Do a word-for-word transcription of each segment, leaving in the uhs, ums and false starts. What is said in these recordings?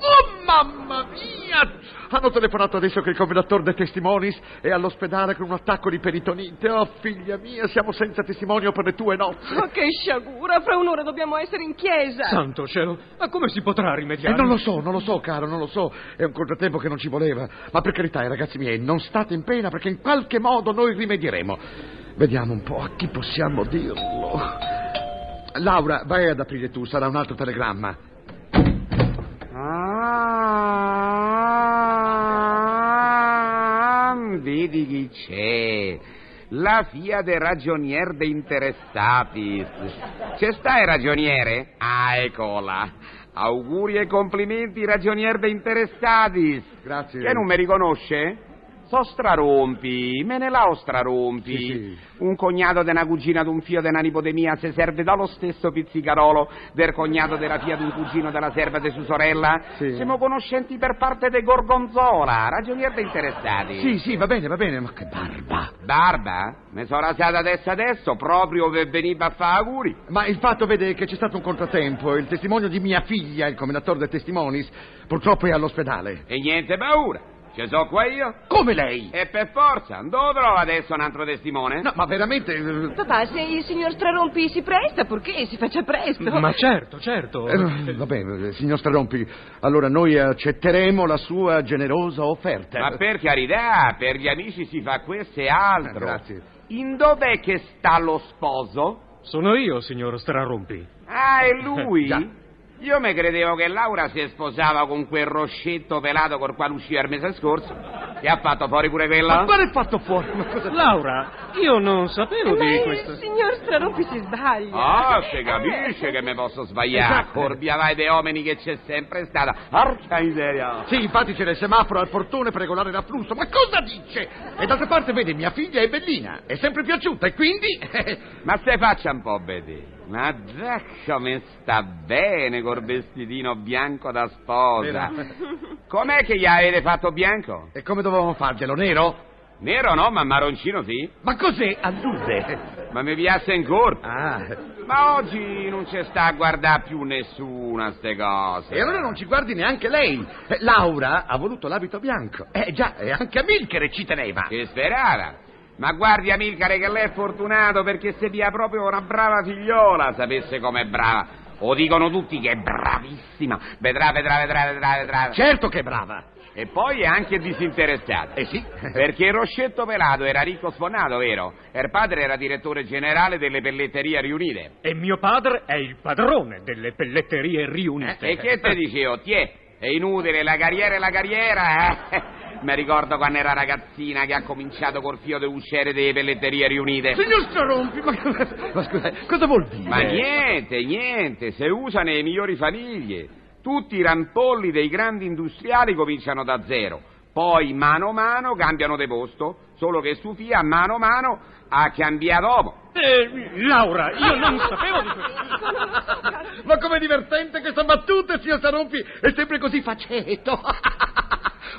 Oh mamma mia! Hanno telefonato adesso che il commendator Detestimonis è all'ospedale con un attacco di peritonite. Oh figlia mia, siamo senza testimonio per le tue nozze. Ma che sciagura, fra un'ora dobbiamo essere in chiesa. Santo cielo, ma come si potrà rimediare? Eh, non lo so, non lo so caro, non lo so. È un contrattempo che non ci voleva. Ma per carità, ragazzi miei, non state in pena, perché in qualche modo noi rimedieremo. Vediamo un po' a chi possiamo dirlo. Laura, vai ad aprire tu, sarà un altro telegramma. Vedi chi c'è, la figlia del ragionier Deinteressatis. C'è stai, ragioniere? Ah, eccola. Auguri e complimenti, ragionier Deinteressatis. Grazie. Che non mi riconosce? So Strarompi, Menelao Strarompi, sì, sì. Un cognato de una cugina d'un fio de una nipote mia se serve dallo stesso pizzicarolo del cognato della figlia d'un cugino della serva de sua sorella. Sì. Siamo conoscenti per parte de Gorgonzola, ragionier Deinteressatis. Sì, sì, va bene, va bene, ma che barba. Barba? Me sono rasata adesso adesso proprio per venire a fare auguri. Ma il fatto, vede, che c'è stato un contrattempo. Il testimonio di mia figlia, il commendatore dei Testimonis, purtroppo è all'ospedale. E niente paura. Che so qua io? Come lei? E per forza, dove trovo adesso un altro testimone? No, ma veramente... Papà, se il signor Strarompi si presta, purché si faccia presto. Ma certo, certo. Eh, va bene, signor Strarompi, allora noi accetteremo la sua generosa offerta. Ma per carità, per gli amici si fa questo e altro. Eh, grazie. In dov'è che sta lo sposo? Sono io, signor Strarompi. Ah, è lui? Già. Io mi credevo che Laura si sposava con quel roscetto pelato col quale uscì il mese scorso. E ha fatto fuori pure quella? Ma quale è fatto fuori? Ma cosa... Laura, io non sapevo eh, di questo. Il signor Strarompi si sbaglia. Ah, si capisce eh, che mi posso sbagliare. Esatto. Corbia vai dei uomini che c'è sempre stata. Arca miseria. Sì, infatti c'era il semaforo al portone per regolare l'afflusso. Ma cosa dice? E d'altra parte, vede, mia figlia è bellina. È sempre piaciuta e quindi... Ma se faccia un po', vedi. Ma già come sta bene col vestitino bianco da sposa. Com'è che gli avete fatto bianco? E come dovevamo farglielo, nero? Nero no, ma marroncino sì. Ma cos'è, allude? Ma mi piace in corto. Ah. Ma oggi non ci sta a guardare più nessuna ste cose. E allora non ci guardi neanche lei. Laura ha voluto l'abito bianco. Eh già, e anche a Milker ci teneva. Che sperava. Ma guardi, Amilcare, che lei è fortunato, perché se dia proprio una brava figliola, sapesse com'è brava. O dicono tutti che è bravissima. Vedrà, vedrà, vedrà, vedrà, vedrà. Certo che è brava. E poi è anche disinteressata. Eh sì. Perché il roscetto pelato era ricco sfornato, vero? E il padre era direttore generale delle Pelletterie Riunite. E mio padre è il padrone delle Pelletterie Riunite. Eh, e che te dicevo, tiè, è inutile, la carriera è la carriera, eh? Mi ricordo quando era ragazzina che ha cominciato col fio de usciere delle Pelletterie Riunite. Signor Strarompi, ma, ma scusa, cosa vuol dire? Ma niente, niente, se usa nelle migliori famiglie. Tutti i rampolli dei grandi industriali cominciano da zero, poi mano a mano cambiano de posto, solo che Sofia mano a mano ha cambiato uomo. Eh, Laura, io non sapevo di questo. Ma com'è divertente questa battuta, signor Strarompi, è sempre così faceto.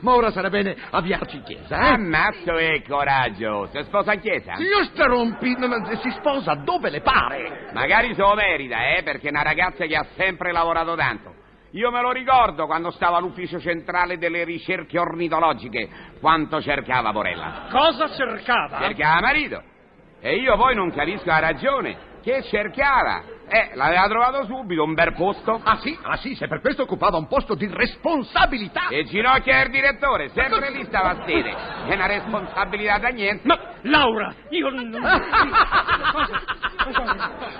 Ma ora sarà bene avviarci in chiesa, eh? Ammazzo e coraggio. Si sposa in chiesa? Signor Strarompi, si sposa dove le pare. Magari se lo merita, eh, perché è una ragazza che ha sempre lavorato tanto. Io me lo ricordo quando stavo all'ufficio centrale delle ricerche ornitologiche, quanto cercava Borella. Cosa cercava? Cercava marito. E io poi non capisco la ragione. Che cercava? Eh, l'aveva trovato subito, un bel posto. Ah sì, ah sì, se per questo occupava un posto di responsabilità. E Ginocchia era il direttore, sempre cosa... lì stava a sede. È una responsabilità da niente. Ma, Laura, io non...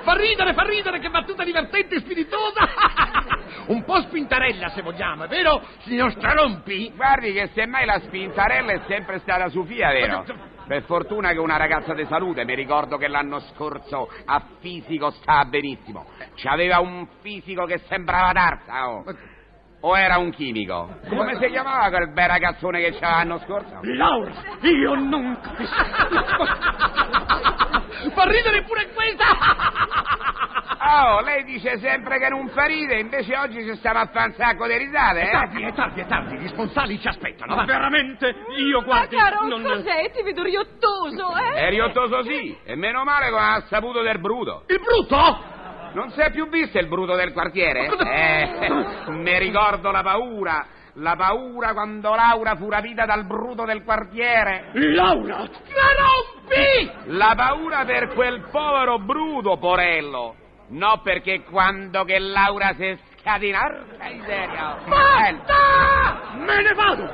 Fa ridere, fa ridere, che battuta divertente e spiritosa. Un po' spintarella, se vogliamo, è vero, signor Strarompi? Guardi che semmai la spintarella è sempre stata Sofia, vero? Ma... Per fortuna che una ragazza di salute, mi ricordo che l'anno scorso a fisico stava benissimo. C'aveva un fisico che sembrava Tarsa, oh. O era un chimico? Come si chiamava quel bel ragazzone che c'era l'anno scorso? Laura, io non capisco. Fa ridere pure questa! Oh, lei dice sempre che non fa ride, invece oggi ci stiamo a fare un sacco di risate, eh? È tardi, è tardi, è tardi, i responsabili ci aspettano. Ma veramente, io guardi... Ma caro, non... cos'è? Ti vedo riottoso, eh? È riottoso, sì, e meno male che ha saputo del bruto. Il bruto? Non si è più visto il bruto del quartiere? Cosa... Eh, ne ricordo la paura... La paura quando Laura fu rapita dal bruto del quartiere. Laura! Strarompi! La paura per quel povero bruto, Borella. No, perché quando che Laura si scatenarca in serio... Basta! Eh. Me ne vado!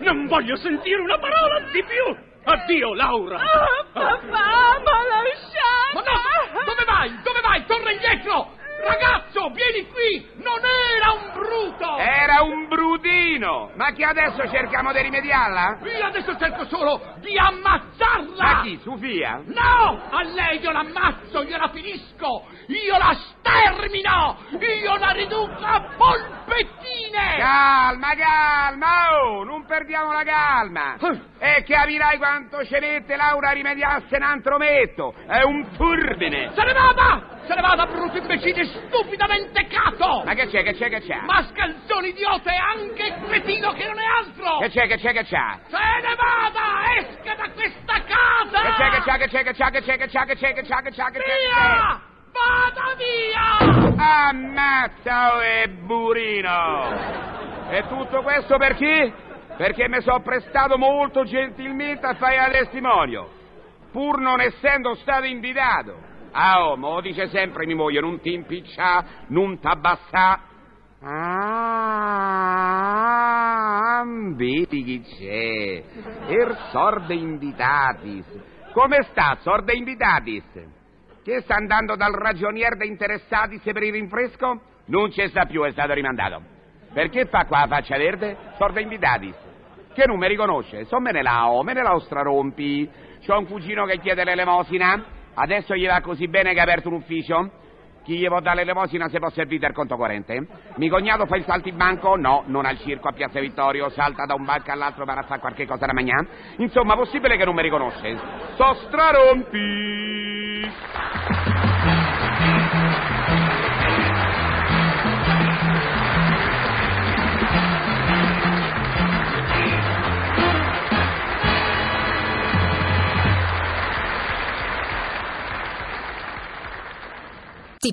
Non voglio sentire una parola di più! Addio, Laura! Oh, papà, ma lasciate! Ma no, dove vai? Dove vai? Torna indietro! Ragazzo, vieni qui! Non era un bruto! Era un brutino! Ma che adesso cerchiamo di rimediarla? Io adesso cerco solo di ammazzarla! Ma chi, Sofia? No! A lei io l'ammazzo, io la finisco! Io la stermino! Io la riduco a polpettine! Calma, calma! Oh, non perdiamo la calma! E capirai quanto ce mette Laura a rimediasse un antrometto! È un turbine! Se ne vada! Se ne vada, brutto imbecille, stupidamente cato! Ma che c'è, che c'è, che c'è? Ma scalzone idiota e anche cretino che non è altro! Che c'è, che c'è, che c'è? Se ne vada, esca da questa casa! Che c'è, che c'è, che c'è, che c'è, che c'è, che c'è, che c'è, che c'è, che c'è, che c'è, che c'è? Vada via! Ammazza e burino! E tutto questo per chi? Perché mi sono prestato molto gentilmente a fare al testimonio, pur non essendo stato invitato. Ah, oh, me lo dice sempre mia moglie, non ti impiccia, non t'abbassà. Ah, vedi chi c'è? Er sorde invitatis. Come sta, sorde invitatis? Che sta andando dal ragionier Deinteressatis per il rinfresco? Non ci sta più, è stato rimandato. Perché fa qua la faccia verde? Sorde invitatis. Che non mi riconosce? Sono Menelao, Menelao Strarompi. C'ho un cugino che chiede l'elemosina. Adesso gli va così bene che ha aperto un ufficio? Chi gli può dare l'elemosina se può servire il conto corrente? Mi cognato fa il saltimbanco? No, non al circo a Piazza Vittorio, salta da un banco all'altro per fare qualche cosa da mangiare. Insomma, possibile che non mi riconosce. Sto Strarompi! Ti